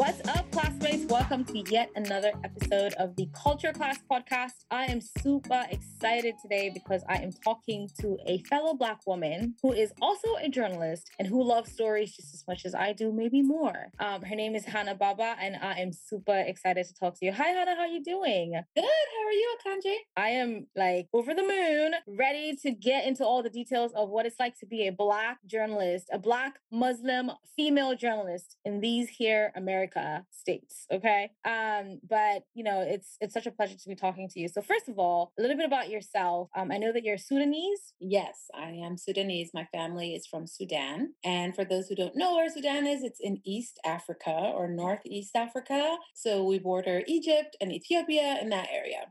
What's up, classmates? Welcome to yet another episode of the Culture Clash Podcast. I am super excited today because I am talking to a fellow Black woman who is also a journalist and who loves stories just as much as I do, maybe more. Her name is Hannah Baba, and I am super excited to talk to you. Hi, Hannah. How are you doing? Good. How are you, Akanji? I am like over the moon, ready to get into all the details of what it's like to be a Black journalist, a Black Muslim female journalist in these here American states. Okay. But you know, it's such a pleasure to be talking to you. So first of all, a little bit about yourself. I know that you're Sudanese. Yes, I am Sudanese. My family is from Sudan. And for those who don't know where Sudan is, it's in East Africa or Northeast Africa. So we border Egypt and Ethiopia in that area.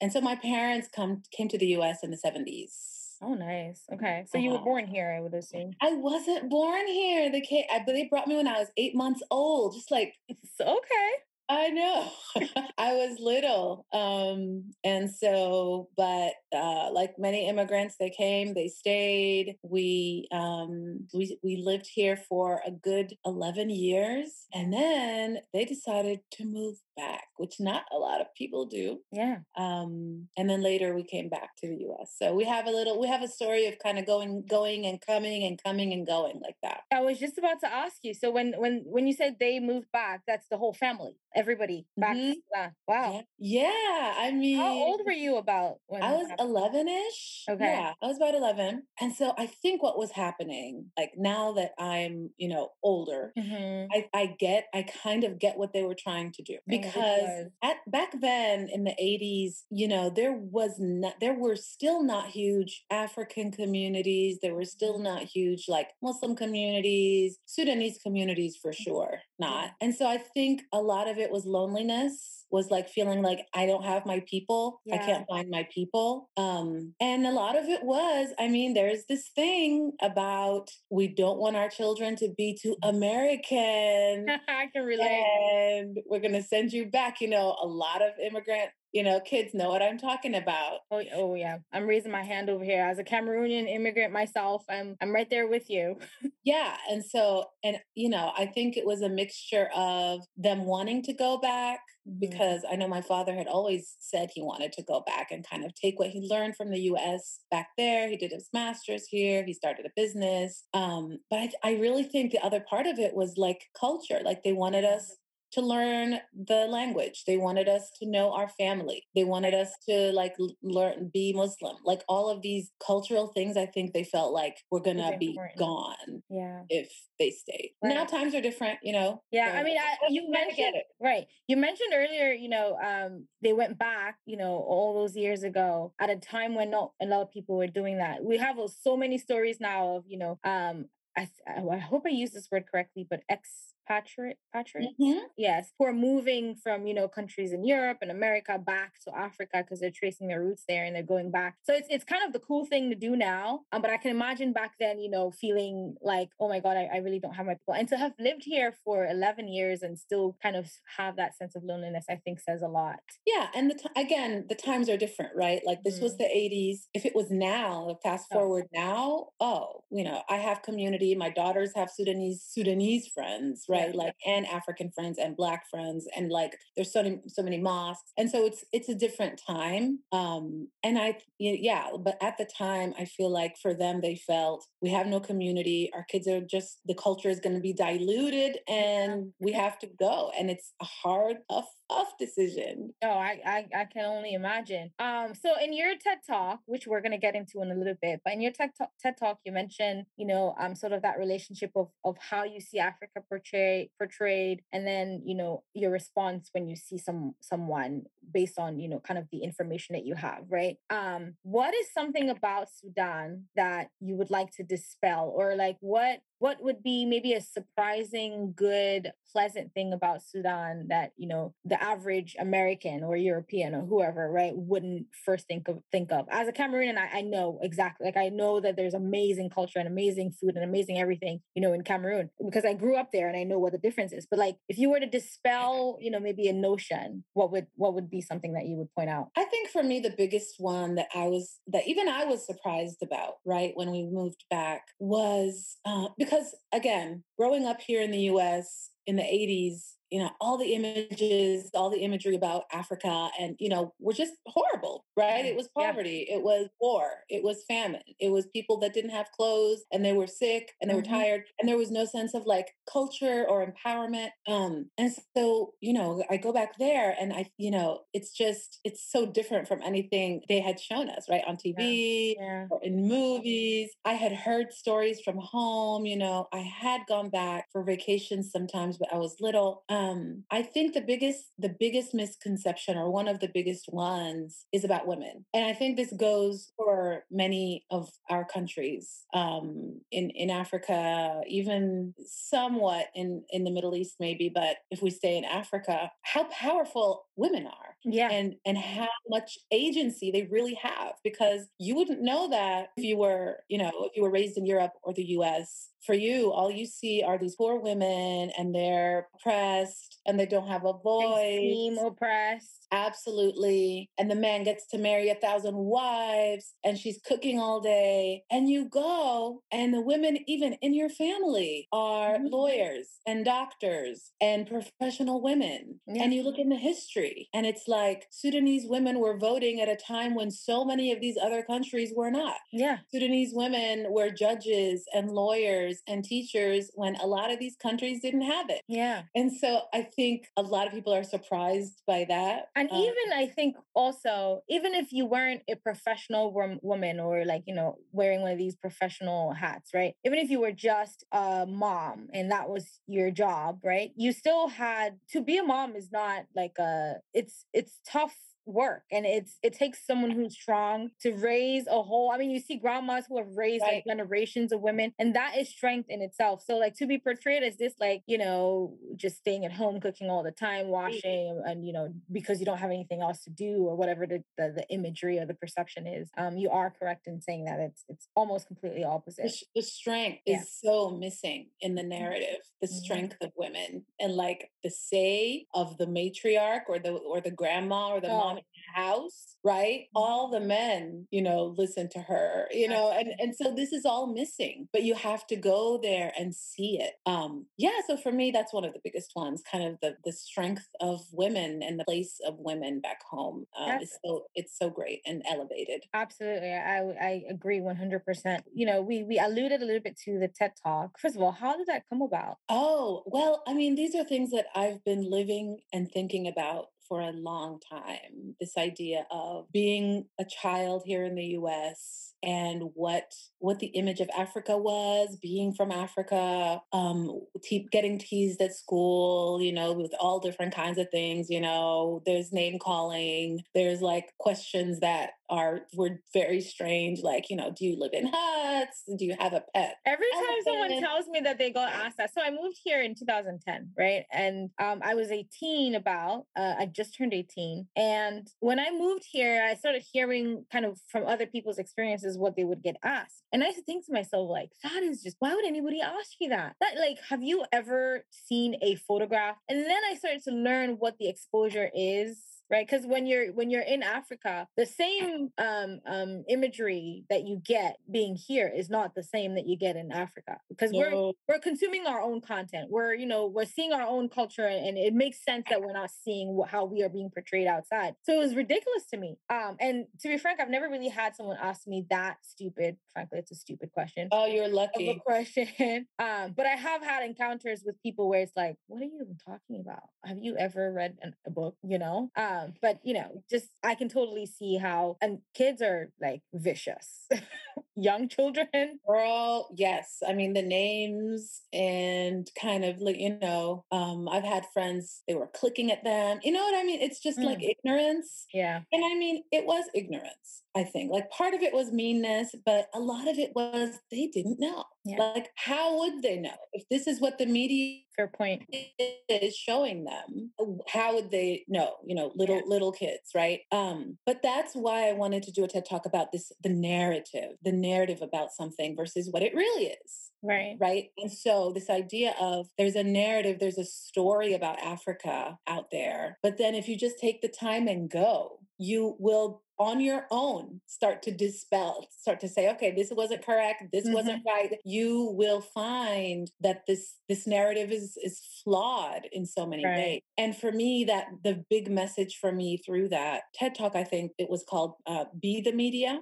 And so my parents came to the US in the 70s. Oh, nice. Okay. So you were born here, I would assume. I wasn't born here. They brought me when I was 8 months old. Just like, it's okay. I know. I was little. Like many immigrants, they came, they stayed. We lived here for a good 11 years. And then they decided to move back, which not a lot of people do. Yeah. And then later we came back to the US. So we have a story of kind of going and coming and going like that. I was just about to ask you. So when you said they moved back, that's the whole family. Everybody back. Mm-hmm. Wow. Yeah. I mean, how old were you about when I was 11-ish? Okay. Yeah, I was about 11. And so I think what was happening, like now that I'm, you know, older, mm-hmm. I kind of get what they were trying to do because back then in the 80s, you know, there were still not huge African communities. There were still not huge like Muslim communities, Sudanese communities for sure. Not. And so I think a lot of it was loneliness. Was like feeling like I don't have my people. Yeah. I can't find my people. And a lot of it was, I mean, there's this thing about we don't want our children to be too American. I can relate. And we're going to send you back. You know, a lot of immigrant, you know, kids know what I'm talking about. Oh yeah. I'm raising my hand over here. As a Cameroonian immigrant myself, I'm right there with you. Yeah. And you know, I think it was a mixture of them wanting to go back because I know my father had always said he wanted to go back and kind of take what he learned from the US back there. He did his master's here. He started a business. But I really think the other part of it was like culture. Like they wanted us to learn the language. They wanted us to know our family. They wanted us to like learn, be Muslim. Like all of these cultural things, I think they felt like we're going to be gone if they stayed. Right. Now times are different, you know? Yeah. So, I mean, you mentioned it. Right. You mentioned earlier, you know, they went back, you know, all those years ago at a time when not a lot of people were doing that. We have so many stories now of, you know, I hope I use this word correctly, but expatriates, mm-hmm. Yes, who are moving from, you know, countries in Europe and America back to Africa because they're tracing their roots there and they're going back. So it's kind of the cool thing to do now. But I can imagine back then, you know, feeling like, oh my God, I really don't have my people. And to have lived here for 11 years and still kind of have that sense of loneliness, I think says a lot. Yeah. And again, the times are different, right? Like this was the 80s. If it was now, fast forward now, you know, I have community. My daughters have Sudanese friends, right? Right. Like, and African friends and Black friends. And like, there's so many mosques. And so it's a different time. But at the time, I feel like for them, they felt we have no community. Our kids are just, the culture is going to be diluted and we have to go. And it's a hard, tough decision. Oh, I can only imagine. So in your TED Talk, which we're going to get into in a little bit, but in your TED Talk, you mentioned, you know, sort of that relationship of how you see Africa portrayed, and then, you know, your response when you see someone based on, you know, kind of the information that you have, right? What is something about Sudan that you would like to dispel, or like what would be maybe a surprising, good, pleasant thing about Sudan that, you know, the average American or European or whoever, right, wouldn't first think of? As a Cameroonian, I know exactly. Like, I know that there's amazing culture and amazing food and amazing everything, you know, in Cameroon because I grew up there and I know what the difference is. But like, if you were to dispel, you know, maybe a notion, what would be something that you would point out? I think for me, the biggest one that even I was surprised about, right, when we moved back was because, again, growing up here in the U.S. in the 80s, you know, all the images, all the imagery about Africa and, you know, were just horrible, right? It was poverty. Yeah. It was war. It was famine. It was people that didn't have clothes and they were sick and they mm-hmm. were tired and there was no sense of like culture or empowerment. And so, you know, I go back there and I, you know, it's just, it's so different from anything they had shown us, right? On TV or in movies. I had heard stories from home, you know, I had gone back for vacations sometimes, but I was little. I think the biggest misconception or one of the biggest ones is about women. And I think this goes for many of our countries in Africa, even somewhat in the Middle East maybe. But if we stay in Africa, how powerful women are and how much agency they really have, because you wouldn't know that if you were, you know, if you were raised in Europe or the US. For you, all you see are these poor women and they're oppressed and they don't have a voice. They seem oppressed. Absolutely. And the man gets to marry 1,000 wives and she's cooking all day. And you go and the women, even in your family, are mm-hmm. lawyers and doctors and professional women. Yeah. And you look in the history and it's like Sudanese women were voting at a time when so many of these other countries were not. Yeah. Sudanese women were judges and lawyers and teachers when a lot of these countries didn't have it. Yeah. And so I think a lot of people are surprised by that. And even I think also, even if you weren't a professional woman or like, you know, wearing one of these professional hats, right? Even if you were just a mom and that was your job, right? You still had to be a mom is not like it's tough work. And it takes someone who's strong to raise a whole, I mean, you see grandmas who have raised like generations of women, and that is strength in itself. So like to be portrayed as this, like, you know, just staying at home, cooking all the time, washing and, you know, because you don't have anything else to do or whatever the imagery or the perception is, you are correct in saying that it's almost completely opposite. The strength is so missing in the narrative, the strength of women and like the say of the matriarch or the grandma or the mom in the house, right? All the men, you know, listen to her, you know, and so this is all missing, but you have to go there and see it. So for me, that's one of the biggest ones, kind of the strength of women and the place of women back home. It's so great and elevated. Absolutely. I agree 100%. You know, we alluded a little bit to the TED Talk. First of all, how did that come about? Oh, well, I mean, these are things that I've been living and thinking about for a long time, this idea of being a child here in the US and what the image of Africa was, being from Africa, getting teased at school, you know, with all different kinds of things, you know, there's name calling, there's like questions that were very strange, like, you know, do you live in huts? Do you have a pet? Every time someone tells me that they got asked that. So I moved here in 2010, right? And I was 18 I just turned 18. And when I moved here, I started hearing kind of from other people's experiences what they would get asked. And I think to myself, like, that is just, why would anybody ask you that? Like, have you ever seen a photograph? And then I started to learn what the exposure is. Right. Because when you're in Africa, the same imagery that you get being here is not the same that you get in Africa, because we're consuming our own content. We're seeing our own culture, and it makes sense that we're not seeing how we are being portrayed outside. So it was ridiculous to me. And to be frank, I've never really had someone ask me that stupid. Frankly, it's a stupid question. Oh, you're lucky. Of a question. But I have had encounters with people where it's like, what are you even talking about? Have you ever read a book? You know. But, you know, just I can totally see how, and kids are like vicious, young children. Girl, yes. I mean, the names and kind of, you know, I've had friends, they were clicking at them. You know what I mean? It's just like ignorance. Yeah. And I mean, it was ignorance, I think. Like part of it was meanness, but a lot of it was they didn't know. Yeah. Like, how would they know if this is what the media is showing them? How would they know? You know, little kids, right? But that's why I wanted to do a TED Talk about this, the narrative about something versus what it really is. Right. And so this idea of there's a narrative, there's a story about Africa out there, but then if you just take the time and go, you will on your own, start to dispel, start to say, okay, this wasn't correct. This wasn't right. You will find that this narrative is flawed in so many ways. And for me, that the big message for me through that TED Talk, I think it was called Be the Media.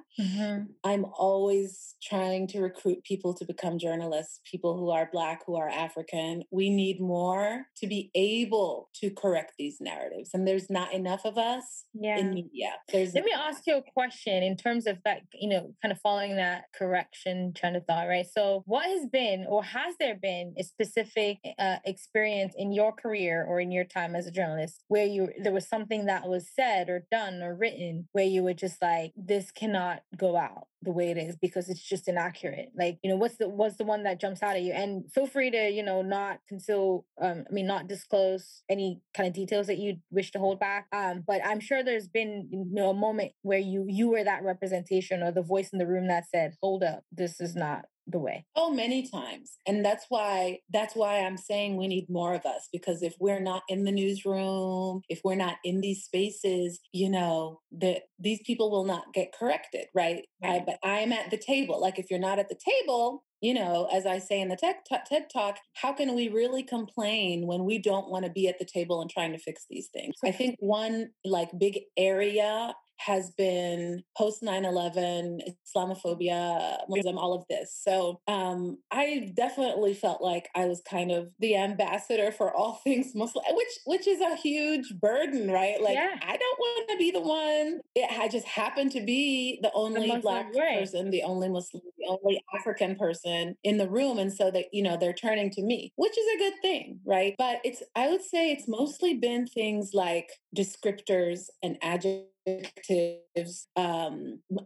I'm always trying to recruit people to become journalists, people who are Black, who are African. We need more to be able to correct these narratives. And there's not enough of us in media. Let me ask you a question in terms of that, you know, kind of following that correction trend of thought, right? So what has been, or has there been a specific experience in your career or in your time as a journalist where there was something that was said or done or written where you were just like, this cannot go out the way it is because it's just inaccurate? Like, you know, what's the one that jumps out at you? And feel free to, you know, not disclose any kind of details that you wish to hold back. But I'm sure there's been, you know, a moment where you were that representation or the voice in the room that said, hold up, this is not the way. Oh, many times. And that's why I'm saying we need more of us, because if we're not in the newsroom, if we're not in these spaces, you know, these people will not get corrected, right? But I'm at the table. Like, if you're not at the table, you know, as I say in the TED Talk, how can we really complain when we don't want to be at the table and trying to fix these things? I think one like big area has been post 9/11, Islamophobia, Muslim, all of this. So I definitely felt like I was kind of the ambassador for all things Muslim, which is a huge burden, right? Like, I don't want to be the one. I just happened to be the only Black person, the only Muslim, the only African person in the room. And so that, you know, they're turning to me, which is a good thing, right? But I would say it's mostly been things like descriptors and adjectives,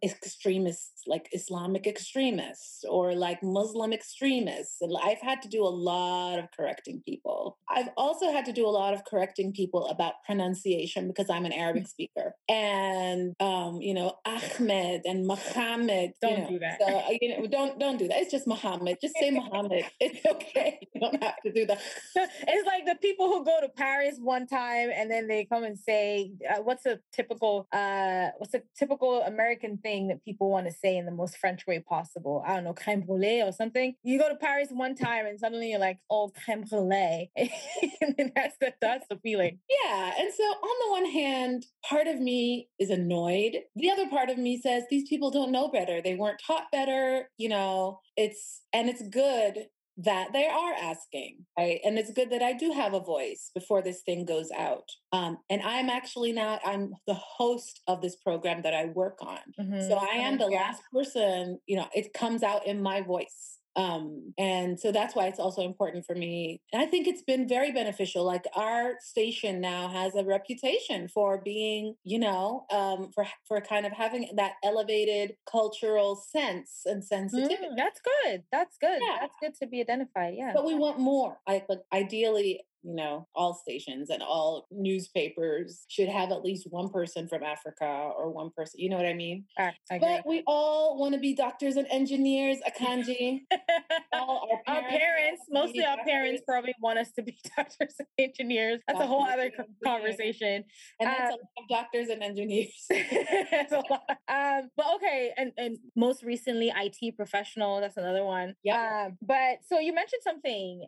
extremists, like Islamic extremists or like Muslim extremists. And I've had to do a lot of correcting people. I've also had to do a lot of correcting people about pronunciation because I'm an Arabic speaker. And, you know, Ahmed and Muhammad. Don't do that. So, you know, don't do that. It's just Muhammad. Just say Muhammad. It's okay. You don't have to do that. It's like the people who go to Paris one time and then they come and say, what's a typical American thing that people want to say in the most French way possible? I don't know, crème brûlée or something. You go to Paris one time and suddenly you're like, oh, crème brûlée. And that's the feeling. Yeah. And so on the one hand, part of me is annoyed. The other part of me says, these people don't know better. They weren't taught better. You know, it's good that they are asking, right? And it's good that I do have a voice before this thing goes out. And I'm the host of this program that I work on. So I am the last person, you know, it comes out in my voice. And so that's why it's also important for me. And I think it's been very beneficial. Like, our station now has a reputation for being, you know, for kind of having that elevated cultural sense and sensitivity. That's good. That's good. Yeah. That's good to be identified. Yeah. But we want more. Like ideally, you know, all stations and all newspapers should have at least one person from Africa or one person, you know what I mean? I agree. But we all want to be doctors and engineers, Akanji. Our parents probably want us to be doctors and engineers. That's a whole other conversation. And that's a lot of doctors and engineers. That's a lot. But okay, and most recently, IT professional, that's another one. Yeah. But so you mentioned something,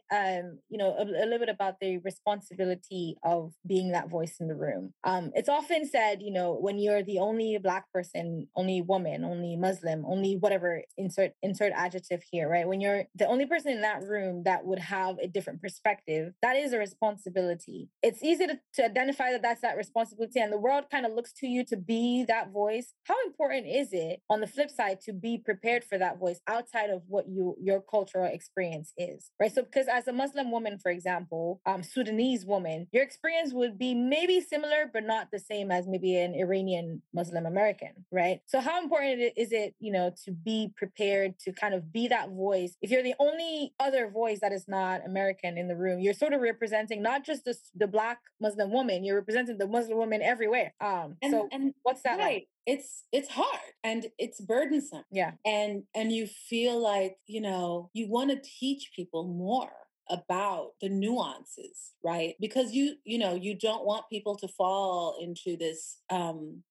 you know, a little bit about the responsibility of being that voice in the room. It's often said, you know, when you're the only Black person, only woman, only Muslim, only whatever, insert adjective here, right? When you're the only person in that room that would have a different perspective, that is a responsibility. It's easy to identify that that's that responsibility, and the world kind of looks to you to be that voice. How important is it, on the flip side, to be prepared for that voice outside of what your cultural experience is, right? So, because as a Muslim woman, for example, Sudanese woman, your experience would be maybe similar, but not the same as maybe an Iranian Muslim American, right? So how important is it, you know, to be prepared to kind of be that voice? If you're the only other voice that is not American in the room, you're sort of representing not just the Black Muslim woman, you're representing the Muslim woman everywhere. So what's that like? It's hard and it's burdensome. Yeah. And you feel like, you know, you want to teach people more about the nuances, right? Because you don't want people to fall into this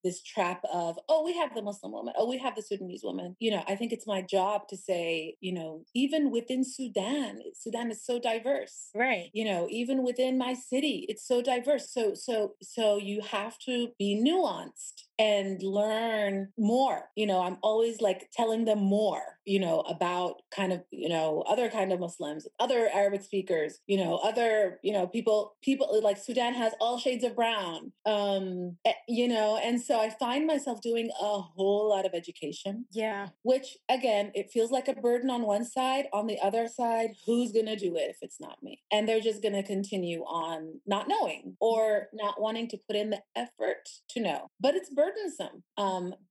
this trap of, oh, we have the Muslim woman, oh, we have the Sudanese woman. You know, I think it's my job to say, you know, even within Sudan is so diverse, right? You know, even within my city, it's so diverse. So you have to be nuanced and learn more. You know, I'm always like telling them more, you know, about kind of, you know, other kind of Muslims, other Arabic speakers, you know, other, you know, people like Sudan has all shades of brown, you know, and so I find myself doing a whole lot of education. Yeah. Which again, it feels like a burden on one side. On the other side, who's going to do it if it's not me? And they're just going to continue on not knowing or not wanting to put in the effort to know. But it's burdensome,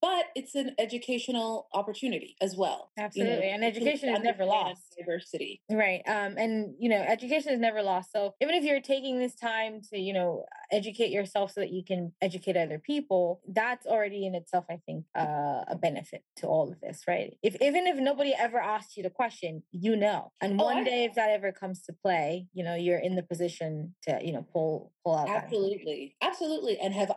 but it's an educational opportunity as well. Absolutely, you know, and education is never lost. Diversity, right? And you know, education is never lost. So even if you're taking this time to, you know, educate yourself so that you can educate other people, that's already in itself, I think, a benefit to all of this, right? Even if nobody ever asked you the question, you know, and one day if that ever comes to play, you know, you're in the position to, you know, pull out. Absolutely, absolutely. And have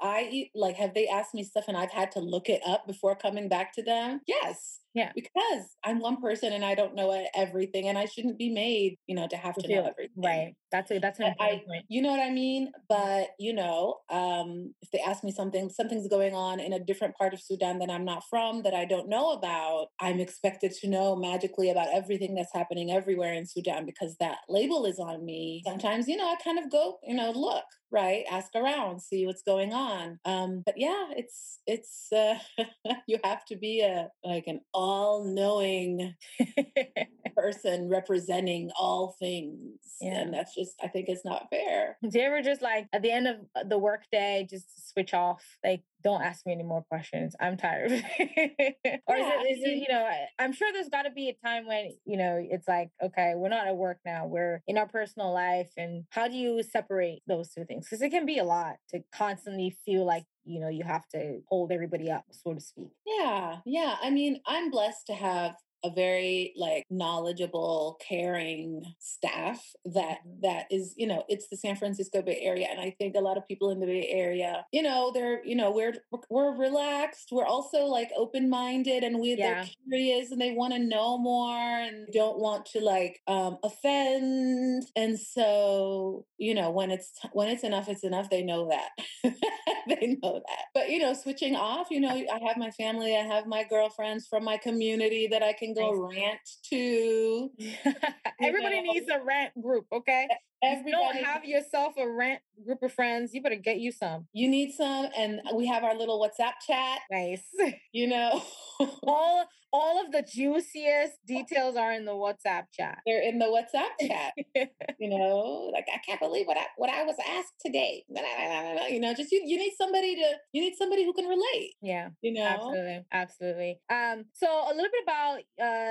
they asked me stuff and I've had to look it up before coming back to them? Yes. Yeah. Because I'm one person and I don't know everything and I shouldn't be made, you know, to have to know everything. Right. That's an important point. You know what I mean? But, you know, if they ask me something's going on in a different part of Sudan that I'm not from, that I don't know about, I'm expected to know magically about everything that's happening everywhere in Sudan because that label is on me. Sometimes, you know, I kind of go, you know, look, right? Ask around, see what's going on. But yeah, it's you have to be an all-knowing person representing all things. Yeah. And that's just, I think it's not fair. Do you ever just like at the end of the workday, just switch off? Like, don't ask me any more questions. I'm tired. Or is it, you know, I'm sure there's got to be a time when, you know, it's like, okay, we're not at work now. We're in our personal life. And how do you separate those two things? Because it can be a lot to constantly feel like, you know, you have to hold everybody up, so to speak. Yeah. Yeah. I mean, I'm blessed to have a very like knowledgeable, caring staff that is, you know, it's the San Francisco Bay Area. And I think a lot of people in the Bay Area, you know, they're, you know, we're relaxed. We're also like open-minded and they're curious and they want to know more and don't want to like offend. And so, you know, when it's enough, they know that. They know that. But, you know, switching off, you know, I have my family, I have my girlfriends from my community that I can go rant to. Everybody needs a rant group, okay? Everybody. You don't have yourself a rant group of friends, you better get you some. You need some, and we have our little WhatsApp chat. Nice. You know, all of the juiciest details are in the WhatsApp chat. They're in the WhatsApp chat. You know, like I can't believe what I was asked today. You know, just you need somebody who can relate. Yeah. You know, absolutely. So a little bit about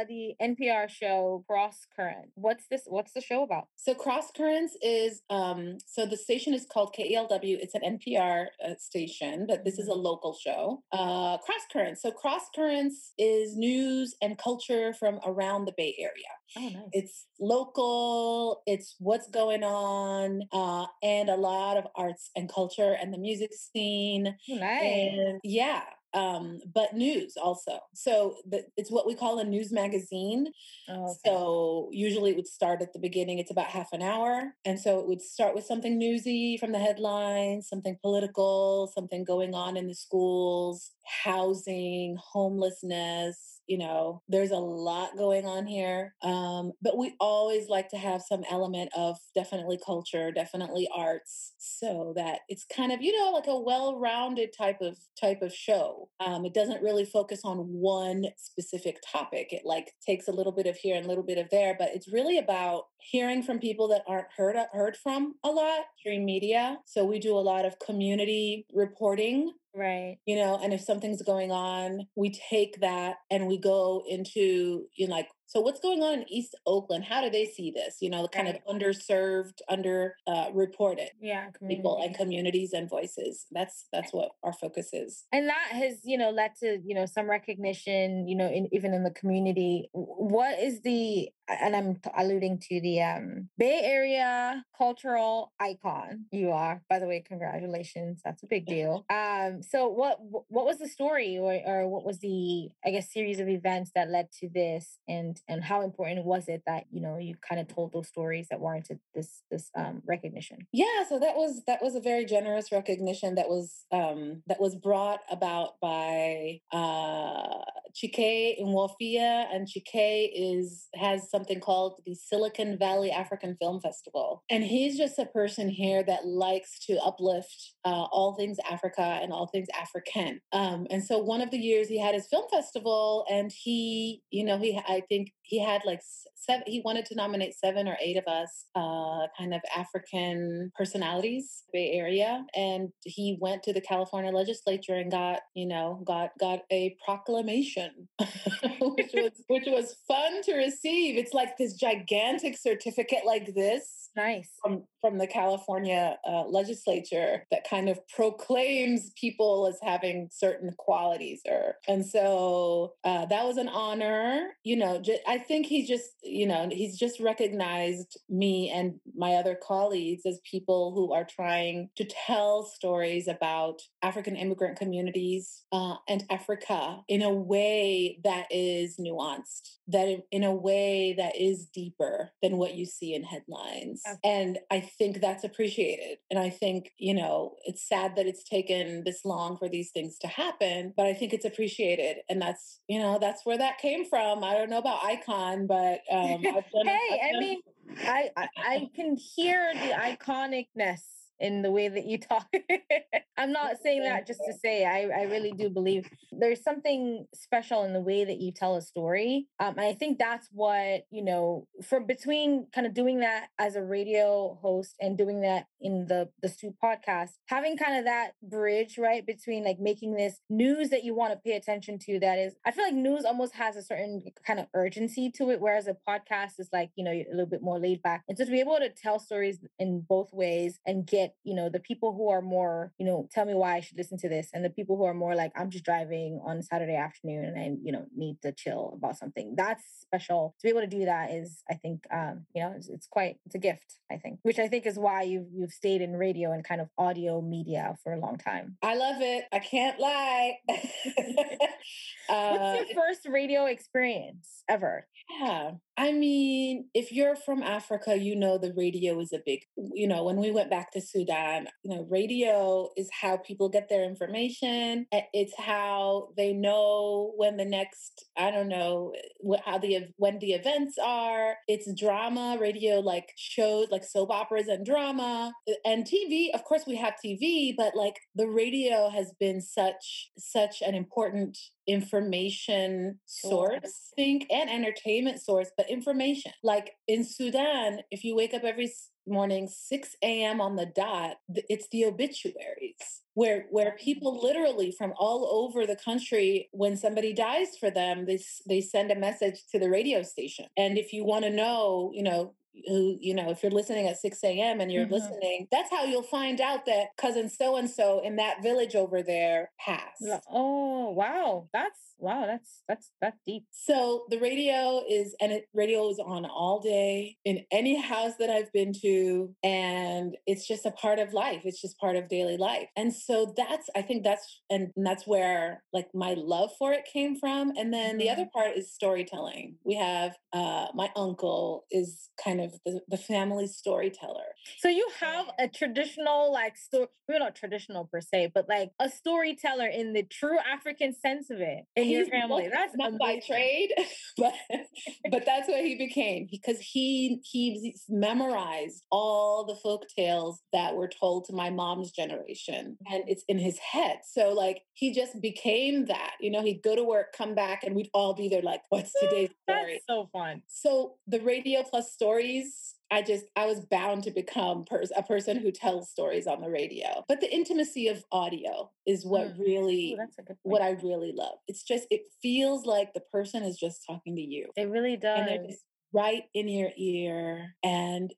the NPR show Cross Current. What's the show about? So Cross Currents is so the station is called KALW. It's an NPR station, but this is a local show. Cross Currents. So Cross Currents is news and culture from around the Bay Area. Oh, nice. It's local. It's what's going on, and a lot of arts and culture and the music scene. Nice. And yeah. But news also. So it's what we call a news magazine. Oh, okay. So usually it would start at the beginning. It's about half an hour. And so it would start with something newsy from the headlines, something political, something going on in the schools, housing, homelessness. You know, there's a lot going on here. But we always like to have some element of definitely culture, definitely arts, so that it's kind of, you know, like a well-rounded type of show. It doesn't really focus on one specific topic. It like takes a little bit of here and a little bit of there, but it's really about hearing from people that aren't heard from a lot through media. So we do a lot of community reporting. Right. You know, and if something's going on, we take that and we go into, you know, like, so what's going on in East Oakland? How do they see this? You know, the kind of underserved, underreported people and communities and voices. That's what our focus is. And that has, you know, led to, you know, some recognition, you know, even in the community. What is the and I'm alluding to the Bay Area cultural icon. You are, by the way, congratulations. That's a big deal. So what was the story or what was the, I guess, series of events that led to this, and how important was it that, you know, you kind of told those stories that warranted this recognition? Yeah. So that was a very generous recognition that was brought about by Chike Nwafia, and Chike has something called the Silicon Valley African Film Festival. And he's just a person here that likes to uplift all things Africa and all things African. And so one of the years he had his film festival, and he wanted to nominate 7 or 8 of us, kind of African personalities, Bay Area. And he went to the California legislature and got a proclamation, which was fun to receive. It's like this gigantic certificate like this. Nice. From the California legislature that kind of proclaims people as having certain qualities. And so that was an honor. I think he's just recognized me and my other colleagues as people who are trying to tell stories about African immigrant communities and Africa in a way that is nuanced, that in a way that is deeper than what you see in headlines. Okay. And I think that's appreciated. And I think, it's sad that it's taken this long for these things to happen, but I think it's appreciated. And that's where that came from. I don't know about icon, but I can hear the iconicness in the way that you talk. I'm not saying that just to say, I really do believe there's something special in the way that you tell a story. And I think that's what, for between kind of doing that as a radio host and doing that in the Stoop podcast, having kind of that bridge, right, between like making this news that you want to pay attention to. That is, I feel like news almost has a certain kind of urgency to it, whereas a podcast is like, a little bit more laid back. And so to be able to tell stories in both ways and get the people who are more, tell me why I should listen to this, and the people who are more like, I'm just driving on Saturday afternoon and I, need to chill about something. That's special. To be able to do that is, I think, it's a gift, I think, which I think is why you've stayed in radio and kind of audio media for a long time. I love it. I can't lie. What's your first radio experience ever? Yeah. I mean, if you're from Africa, the radio is a big, when we went back to Sudan, radio is how people get their information. It's how they know when the next, I don't know, when the events are. It's drama, radio, like shows, like soap operas and drama and TV. Of course, we have TV, but like the radio has been such an important information source, I think, and entertainment source, but information. Like in Sudan, if you wake up every morning 6 a.m. on the dot, it's the obituaries, where people literally from all over the country, when somebody dies for them, they send a message to the radio station. And if you want to know, who, if you're listening at 6 a.m. and you're listening, that's how you'll find out that cousin so-and-so in that village over there passed. Oh, wow. That's deep. So the radio is on all day in any house that I've been to. And it's just a part of life. It's just part of daily life. And so that's where like my love for it came from. And then the other part is storytelling. We have, my uncle is kind of the family storyteller. So you have a traditional, like, story, well, not traditional per se, but like a storyteller in the true African sense of it in your family. That's not by trade, but that's what he became, because he memorized all the folk tales that were told to my mom's generation, and it's in his head. So like he just became that. He'd go to work, come back, and we'd all be there like, what's today's story? That's so fun. So the radio plus stories, I was bound to become a person who tells stories on the radio. But the intimacy of audio is what really, what I really love. It's just, it feels like the person is just talking to you. It really does. And they're just right in your ear. And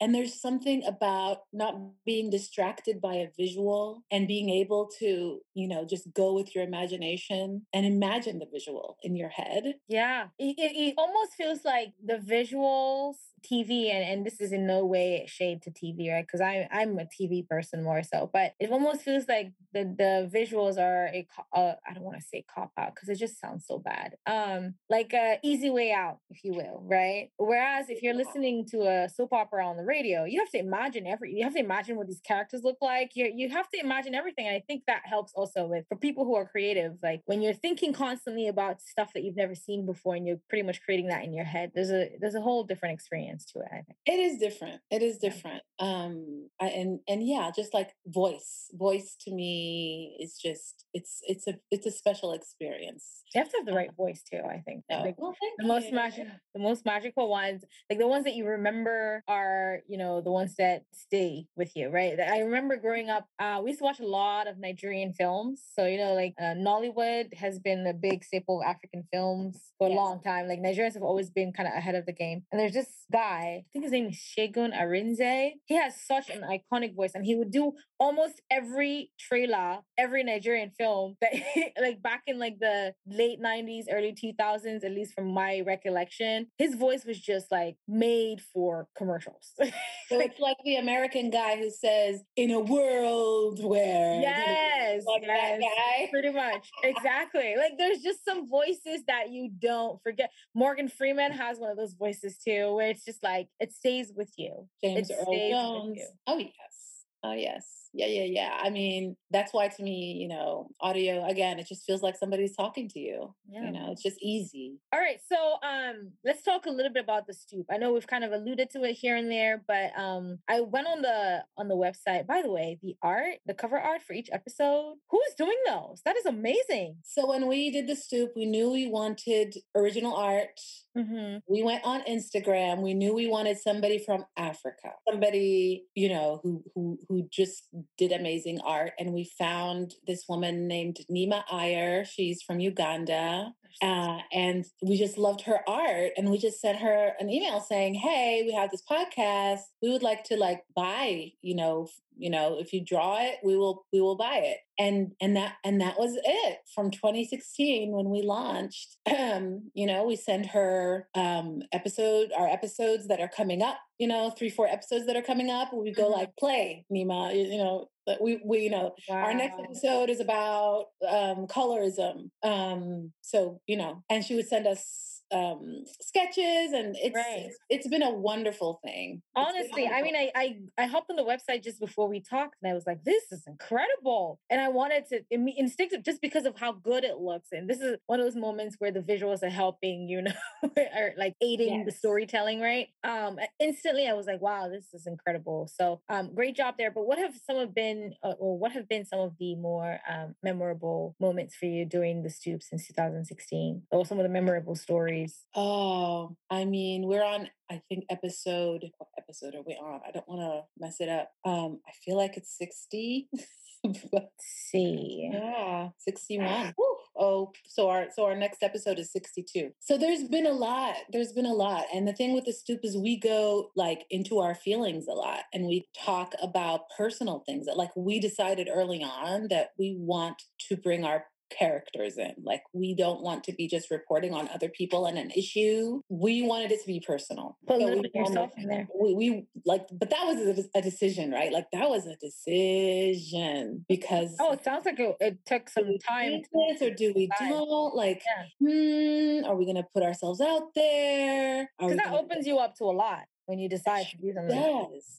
And there's something about not being distracted by a visual and being able to, you know, just go with your imagination and imagine the visual in your head. Yeah. It almost feels like the visuals, TV, and this is in no way shade to TV, right? Because I'm a TV person more so, but it almost feels like the visuals are I don't want to say cop out because it just sounds so bad. Like an easy way out, if you will, right? Whereas if you're listening to a soap opera on the radio, you have to imagine what these characters look like. You have to imagine everything. And I think that helps also for people who are creative, like when you're thinking constantly about stuff that you've never seen before and you're pretty much creating that in your head, there's a whole different experience to it, I think. It is different. Just like voice to me is just, it's a special experience. You have to have the right voice too, I think. No. Like, well, the most magical ones, like the ones that you remember are, you know, the ones that stay with you, right? I remember growing up, we used to watch a lot of Nigerian films. So, you know, like Nollywood has been a big staple of African films for a long time. Like Nigerians have always been kind of ahead of the game. And there's this guy, I think his name is Shegun Arinze. He has such an iconic voice and he would do almost every trailer, every Nigerian film that like back in like the late 90s, early 2000s, at least from my recollection, his voice was just like made for commercials. So it's like the American guy who says, in a world where... Yes, like yes, that guy. Pretty much. Exactly. Like there's just some voices that you don't forget. Morgan Freeman has one of those voices too, where it's just like, it stays with you. James Earl Jones. Oh, yes. Oh, yes. Yeah. I mean, that's why to me, you know, audio, again, it just feels like somebody's talking to you. Yeah. You know, it's just easy. All right. So let's talk a little bit about The Stoop. I know we've kind of alluded to it here and there, but I went on the website. By the way, the cover art for each episode, who's doing those? That is amazing. So when we did The Stoop, we knew we wanted original art. Mm-hmm. We went on Instagram. We knew we wanted somebody from Africa, somebody, you know, who just did amazing art. And we found this woman named Nima Ayer. She's from Uganda. And we just loved her art. And we just sent her an email saying, hey, we have this podcast. We would like to like buy, you know, if you draw it, we will buy it. And that was it from 2016 when we launched. You know, we send her episodes that are coming up, you know, 3-4 episodes that are coming up. We go like, play, Nima, you know. But we you know, wow. Our next episode is about colorism. So, you know, and she would send us sketches, and it's been a wonderful thing. Honestly, I mean, I hopped on the website just before we talked, and I was like, "This is incredible!" And I wanted to instinctive just because of how good it looks. And this is one of those moments where the visuals are helping, you know, or like aiding the storytelling, right? Instantly, I was like, "Wow, this is incredible!" So, great job there. But what have been some of the more memorable moments for you during The Stoop since 2016, or some of the memorable stories? Oh, I mean, we're on, I think what episode are we on? I don't want to mess it up. I feel like it's 60. Let's see. Yeah, 61. Oh, so our next episode is 62. So there's been a lot. And the thing with The Stoop is we go like into our feelings a lot, and we talk about personal things that like we decided early on that we want to bring our characters in. Like, we don't want to be just reporting on other people and an issue. We wanted it to be personal. Put a little bit yourself in there. But that was a decision, right? Like, that was a decision because... Oh, it sounds like it took some time. Or do we don't? Like, are we going to put ourselves out there? Because that opens you up to a lot. When you decide to do them.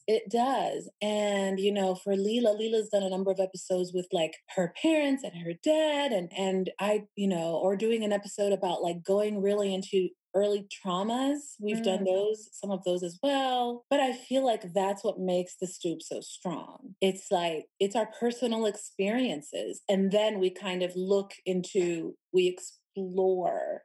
It does. And, you know, for Leila's done a number of episodes with like her parents and her dad. And I, you know, or doing an episode about like going really into early traumas. We've done those, some of those as well. But I feel like that's what makes The Stoop so strong. It's like, it's our personal experiences. And then we kind of look into, we explore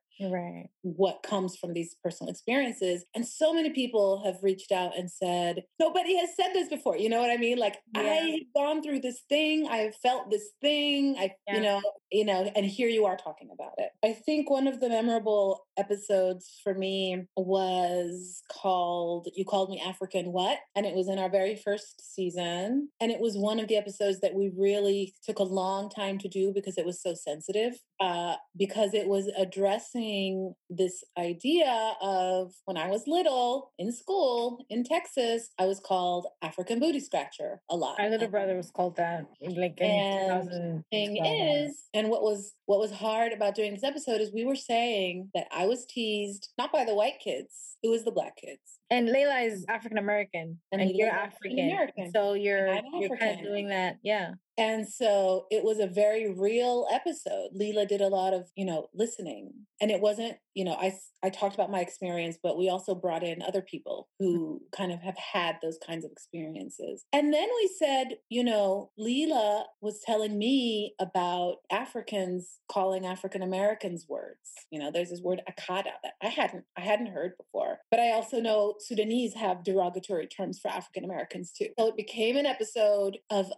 what comes from these personal experiences. And so many people have reached out and said, nobody has said this before. You know what I mean? Like, I have gone through this thing. I have felt this thing. I, you know, you know, and here you are talking about it. I think one of the memorable episodes for me was called You Called Me African What? And it was in our very first season. And it was one of the episodes that we really took a long time to do because it was so sensitive, because it was addressing this idea of when I was little in school in Texas, I was called African booty scratcher a lot. My little brother was called that. Like in 2012. And what was hard about doing this episode is we were saying that I was teased, not by the white kids, it was the black kids. And Leila is African American and you're African. So you're kind of doing that. Yeah. And so it was a very real episode. Leila did a lot of, you know, listening. And it wasn't, you know, I talked about my experience, but we also brought in other people who kind of have had those kinds of experiences. And then we said, you know, Leila was telling me about Africans calling African Americans words. You know, there's this word akada that I hadn't heard before. But I also know Sudanese have derogatory terms for African Americans too. So it became an episode of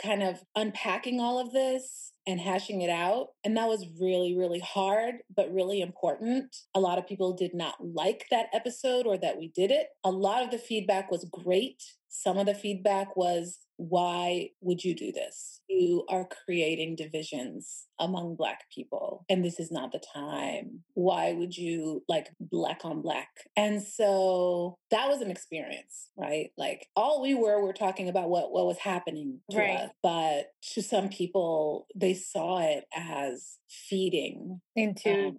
kind of unpacking all of this and hashing it out. And that was really, really hard, but really important. A lot of people did not like that episode or that we did it. A lot of the feedback was great. Some of the feedback was, why would you do this? You are creating divisions among Black people, and this is not the time. Why would you like Black on Black? And so that was an experience, right? Like all we were talking about what was happening to us, but to some people, they saw it as feeding into,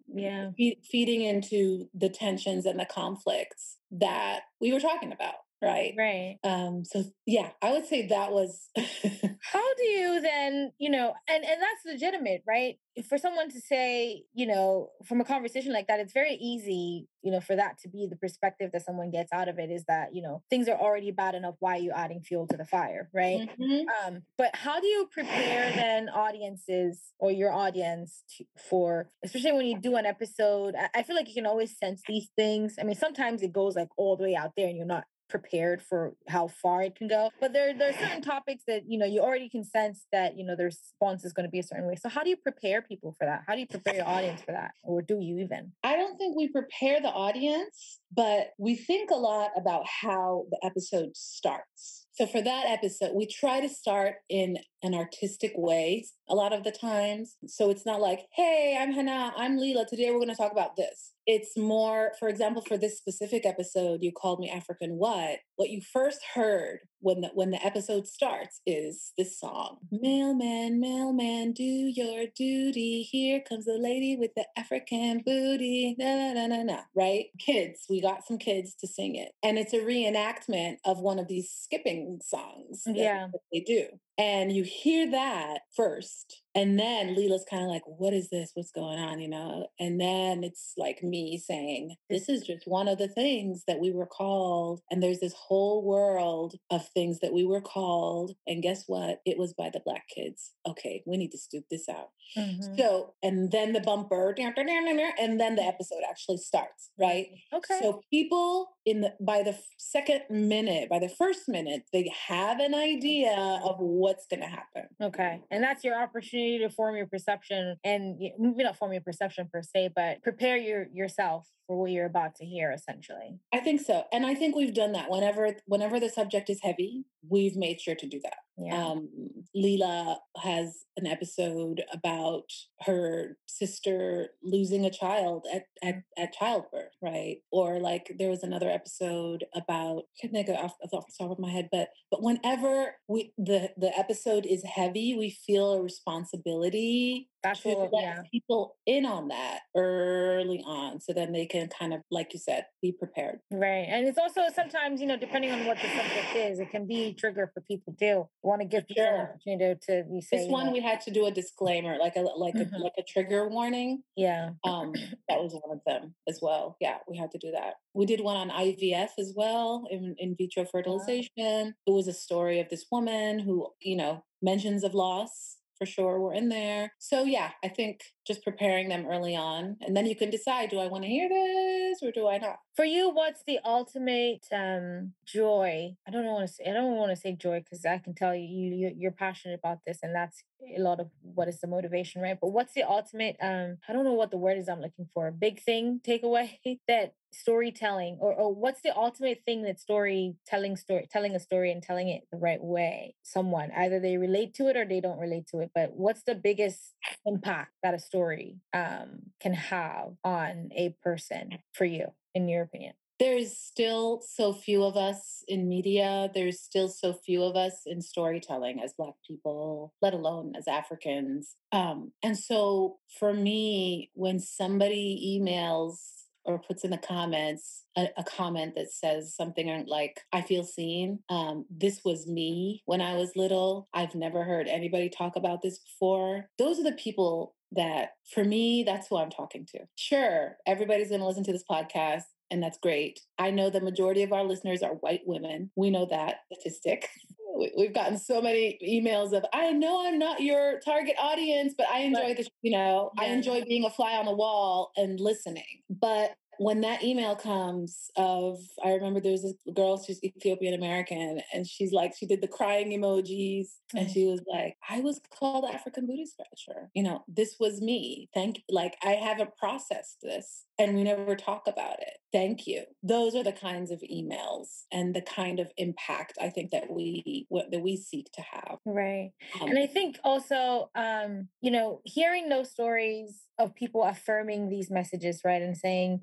feeding into the tensions and the conflicts that we were talking about. Right. So yeah, I would say that was... How do you then, you know, and that's legitimate, right? For someone to say, you know, from a conversation like that, it's very easy, you know, for that to be the perspective that someone gets out of it is that, you know, things are already bad enough. Why are you adding fuel to the fire? Right. Mm-hmm. But how do you prepare then audiences or your audience for, especially when you do an episode, I feel like you can always sense these things. I mean, sometimes it goes like all the way out there and you're not prepared for how far it can go. But there are certain topics that, you know, you already can sense that, you know, their response is going to be a certain way. So how do you prepare people for that? How do you prepare your audience for that? Or do you even? I don't think we prepare the audience, but we think a lot about how the episode starts. So for that episode, we try to start in an artistic way a lot of the times. So it's not like, hey, I'm Hannah, I'm Leila. Today we're going to talk about this. It's more, for example, for this specific episode, You Called Me African What? What you first heard when the episode starts is this song. Mailman, mailman, do your duty. Here comes the lady with the African booty. Na, na, na, na, na. Right? Kids, we got some kids to sing it. And it's a reenactment of one of these skipping songs that they do. And you hear that first. And then Leila's kind of like, what is this? What's going on? You know? And then it's like me saying, this is just one of the things that we were called. And there's this whole world of things that we were called. And guess what? It was by the Black kids. Okay, we need to scoop this out. Mm-hmm. So, and then the bumper, and then the episode actually starts, right? Okay. So people by the first minute, they have an idea of what's going to happen. Okay. And that's your opportunity to form your perception and maybe not form your perception per se, but prepare yourself for what you're about to hear, essentially. I think so. And I think we've done that whenever the subject is heavy, we've made sure to do that. Yeah. Leila has an episode about her sister losing a child at childbirth, right? Or like there was another episode about, I can't think of off the top of my head, but whenever the episode is heavy, we feel a responsibility to let people in on that early on, so then they can kind of, like you said, be prepared. Right. And it's also sometimes, you know, depending on what the subject is, it can be a trigger for people too. Want to give people an opportunity to be safe. This one we had to do a disclaimer, like a trigger warning. Yeah. That was one of them as well. Yeah, we had to do that. We did one on IVF as well, in vitro fertilization. Wow. It was a story of this woman who, you know, mentions of loss. for sure were in there. So yeah, I think just preparing them early on, and then you can decide, do I want to hear this or do I not? For you, what's the ultimate joy? I don't want to say joy, because I can tell you're passionate about this, and that's a lot of what is the motivation, right? But what's the ultimate, I don't know what the word is I'm looking for, big thing, takeaway that storytelling, or what's the ultimate thing that telling a story and telling it the right way, someone, either they relate to it or they don't relate to it, but what's the biggest impact that a story can have on a person for you, in your opinion? There's still so few of us in media. There's still so few of us in storytelling as Black people, let alone as Africans. And so for me, when somebody emails or puts in the comments a comment that says something like, I feel seen. This was me when I was little. I've never heard anybody talk about this before. Those are the people that, for me, that's who I'm talking to. Sure, everybody's going to listen to this podcast, and that's great. I know the majority of our listeners are white women. We know that statistic. We've gotten so many emails of, I know I'm not your target audience, but I enjoy this, I enjoy being a fly on the wall and listening. But when that email comes of, I remember there's this girl, she's Ethiopian American, and she's like, she did the crying emojis. Mm-hmm. And she was like, I was called African booty scratcher. This was me. I haven't processed this, and we never talk about it. Thank you. Those are the kinds of emails and the kind of impact I think that we seek to have. Right. And I think also, hearing those stories of people affirming these messages, right? And saying,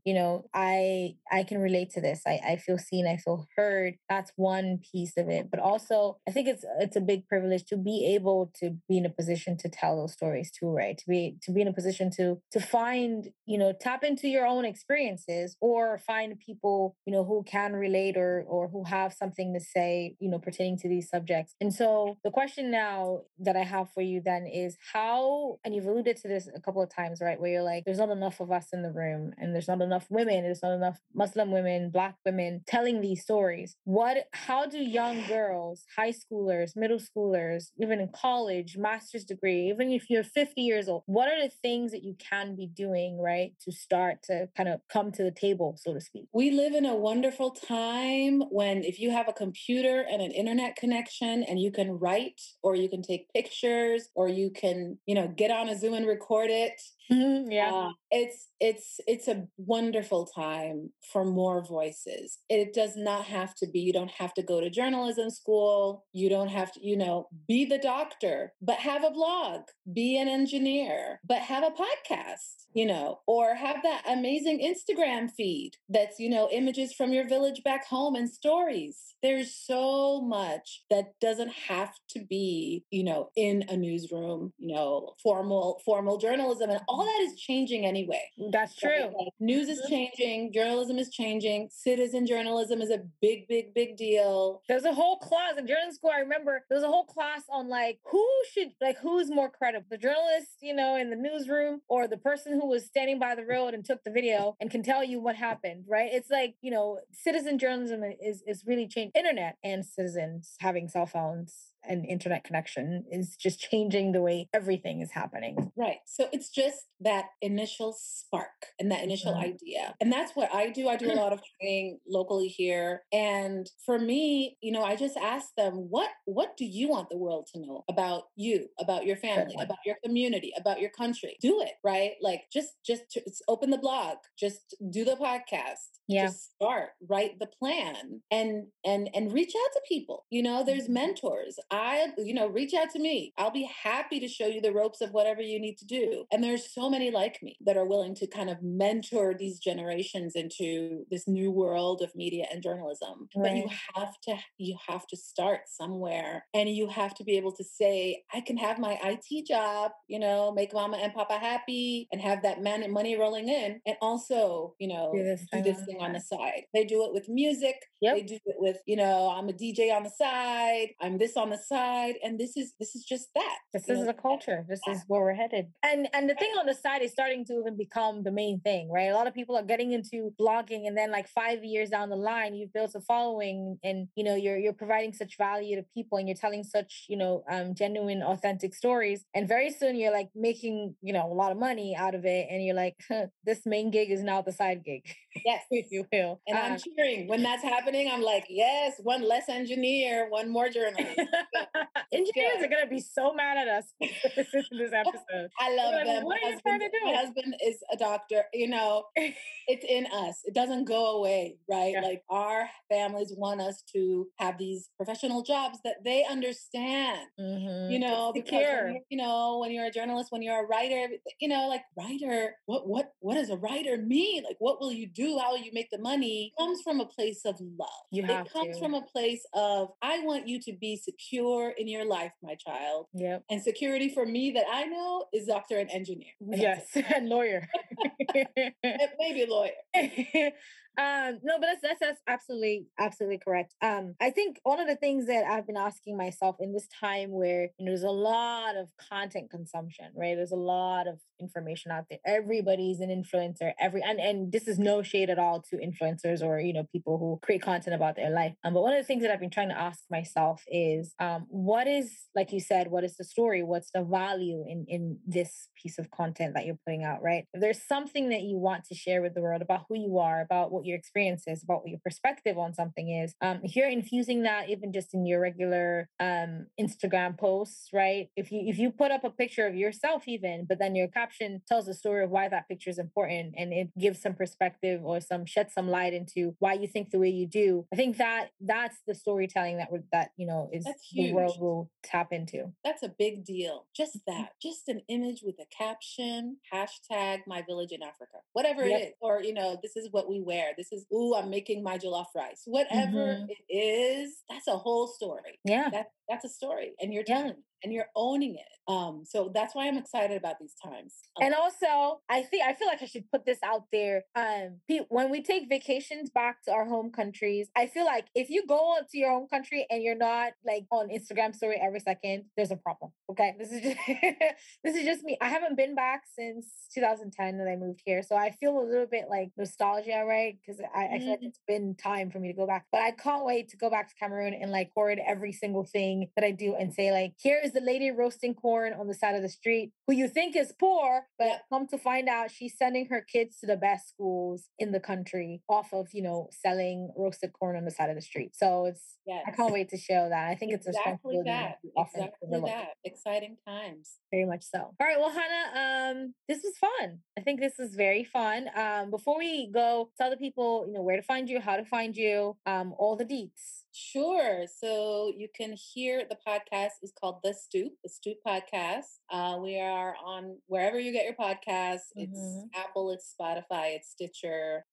I can relate to this. I feel seen. I feel heard. That's one piece of it. But also, I think it's a big privilege to be able to be in a position to tell those stories too, right? To be in a position to find, tap into your own experiences, or find people, who can relate or who have something to say, pertaining to these subjects. And so the question now that I have for you then is how, and you've alluded to this a couple of times, right? Where you're like, there's not enough of us in the room, and there's not enough women, there's not enough Muslim women, Black women telling these stories. How do young girls, high schoolers, middle schoolers, even in college, master's degree, even if you're 50 years old, what are the things that you can be doing, right? To start to kind of come to the table, so to speak. We live in a wonderful time when if you have a computer and an internet connection and you can write, or you can take pictures, or you can, get on a Zoom and record it. Mm-hmm, yeah. It's a wonderful time for more voices. It does not have to be, you don't have to go to journalism school. You don't have to, be the doctor, but have a blog, be an engineer, but have a podcast, or have that amazing Instagram feed that's, images from your village back home and stories. There's so much that doesn't have to be, in a newsroom, formal journalism, and all that is changing anyway. That's true. Like, news is changing. Journalism is changing. Citizen journalism is a big, big, big deal. There's a whole class in journalism school. I remember there was a whole class on who's more credible, the journalist, in the newsroom, or the person who was standing by the road and took the video and can tell you what happened, right? It's like, citizen journalism is really changing. Internet and citizens having cell phones and internet connection is just changing the way everything is happening. Right. So it's just that initial spark and that initial idea. And that's what I do. I do a lot of training locally here. And for me, I just ask them, what do you want the world to know about you, about your family, about your community, about your country? Do it, right? Like just open the blog, just do the podcast, just start, write the plan, and reach out to people. There's mentors. Reach out to me. I'll be happy to show you the ropes of whatever you need to do. And there's so many like me that are willing to kind of mentor these generations into this new world of media and journalism. Right. But you have to start somewhere, and you have to be able to say, I can have my IT job, make mama and papa happy and have that money rolling in. And also, do this thing on the side. They do it with music. Yep. They do it with, I'm a DJ on the side. I'm this on the aside, and this is just that. This is the culture. This is where we're headed. And the thing on the side is starting to even become the main thing, right? A lot of people are getting into blogging, and then like 5 years down the line, you've built a following, and you know you're providing such value to people, and you're telling such genuine, authentic stories. And very soon you're like making a lot of money out of it, and you're like, this main gig is now the side gig. Yes, if you will. And I'm cheering when that's happening. I'm like, yes, one less engineer, one more journalist. Engineers are gonna be so mad at us this episode. I love them. What are you trying to do? My husband is a doctor. It's in us. It doesn't go away, right? Yeah. Like our families want us to have these professional jobs that they understand. Mm-hmm. When you're a journalist, when you're a writer, like writer. What does a writer mean? Like, what will you do? How will you make the money? It comes from a place of love. It comes from a place of, I want you to be secure in your life, my child. Yep. And security for me that I know is doctor and engineer. Yes, and lawyer. Maybe lawyer. No, but that's absolutely correct. I think one of the things that I've been asking myself in this time where there's a lot of content consumption, right? There's a lot of information out there. Everybody's an influencer. And this is no shade at all to influencers or people who create content about their life. But one of the things that I've been trying to ask myself is, what is, like you said, what is the story? What's the value in this piece of content that you're putting out, right? If there's something that you want to share with the world about who you are, about what your experience is, about what your perspective on something is, if you're infusing that even just in your regular Instagram posts, right? If you put up a picture of yourself even, but then your caption tells a story of why that picture is important, and it gives some perspective or sheds some light into why you think the way you do, I think that's the storytelling that the world will tap into. That's a big deal. Just that, just an image with a caption, hashtag my village in Africa, whatever it is, or this is what we wear. This is, ooh, I'm making my jollof rice. Whatever it is, that's a whole story. Yeah, that's a story, and you're telling it. And you're owning it. So that's why I'm excited about these times. And also, I feel like I should put this out there. When we take vacations back to our home countries, I feel like if you go to your home country and you're not like on Instagram story every second, there's a problem. Okay, this is just me. I haven't been back since 2010 that I moved here, so I feel a little bit like nostalgia, right? Because I feel like it's been time for me to go back. But I can't wait to go back to Cameroon and like record every single thing that I do and say like, here is the lady roasting corn on the side of the street who you think is poor, but come to find out she's sending her kids to the best schools in the country off of selling roasted corn on the side of the street. So I can't wait to share that. I think it's exactly that. Exciting times, very much so. All right, well, Hannah, this was fun. I think this is very fun. Before we go, tell the people where to find you, how to find you, all the deets. Sure. So you can hear the podcast is called The Stoop Podcast. We are on wherever you get your podcasts. Mm-hmm. It's Apple, it's Spotify, it's Stitcher.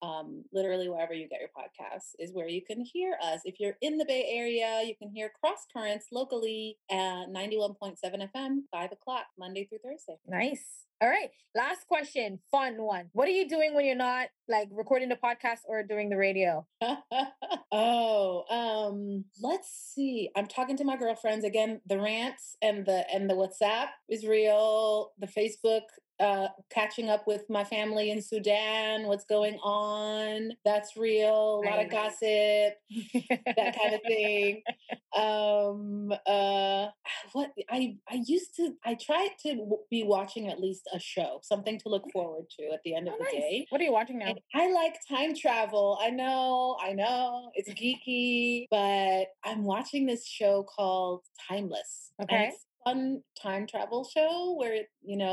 Literally wherever you get your podcasts is where you can hear us. If you're in the Bay Area, you can hear Cross Currents locally at 91.7 FM, 5:00, Monday through Thursday. Nice. All right. Last question. Fun one. What are you doing when you're not like recording the podcast or doing the radio? Let's see. I'm talking to my girlfriends again. The rants and the WhatsApp is real. The Facebook, catching up with my family in Sudan, what's going on. That's real. A lot of gossip, that kind of thing. What I tried to be watching at least a show, something to look forward to at the end of the day. What are you watching now? And I like time travel. I know it's geeky, but I'm watching this show called Timeless. Okay. Fun time travel show where,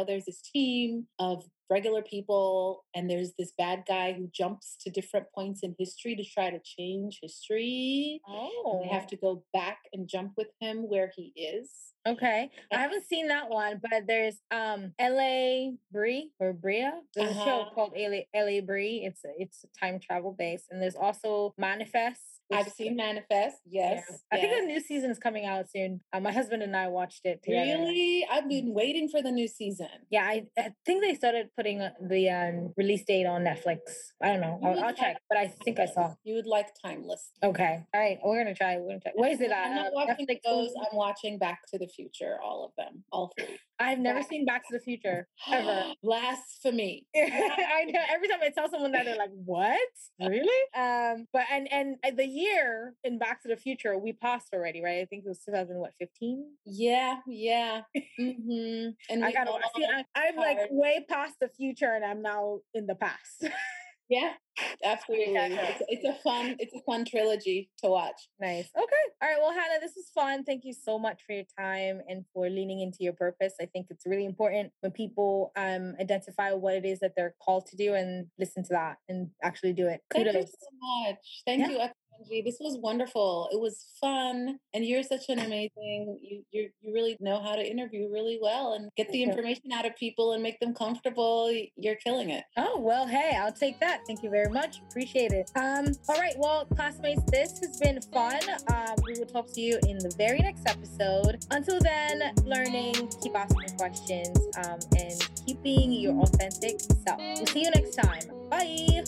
there's this team of regular people and there's this bad guy who jumps to different points in history to try to change history. Oh. And they have to go back and jump with him where he is. Okay. I haven't seen that one, but there's LA Brie or Brea. There's a show called LA Brie. It's time travel based. And there's also Manifest. I've seen Manifest. Yes. Yeah. I think the new season is coming out soon. My husband and I watched it together. Really? I've been waiting for the new season. Yeah, I think they started putting the release date on Netflix. I don't know. I'll check, but I think I saw. You would like Timeless. Okay. All right. We're going to try. Where is it at? I'm not watching those. I'm watching Back to the Future, all of them, all three. I've never seen Back to the Future, ever. Blasphemy. I know. Every time I tell someone that, they're like, what? Really? But and the year in Back to the Future, we passed already, right? I think it was 2015? Yeah. Mm-hmm. And I'm like way past the future and I'm now in the past. Yeah, absolutely. It's a fun trilogy to watch. Nice. Okay. All right. Well, Hannah, this was fun. Thank you so much for your time and for leaning into your purpose. I think it's really important when people identify what it is that they're called to do and listen to that and actually do it. Kudos. Thank you so much. Thank you, Akanji. This was wonderful. It was fun, and you're such an amazing. You really know how to interview really well and get the information out of people and make them comfortable. You're killing it. Oh well, hey, I'll take that. Thank you very much. Appreciate it. All right. Well, classmates, this has been fun. We will talk to you in the very next episode. Until then, learning, keep asking questions, and keep being your authentic self. We'll see you next time. Bye.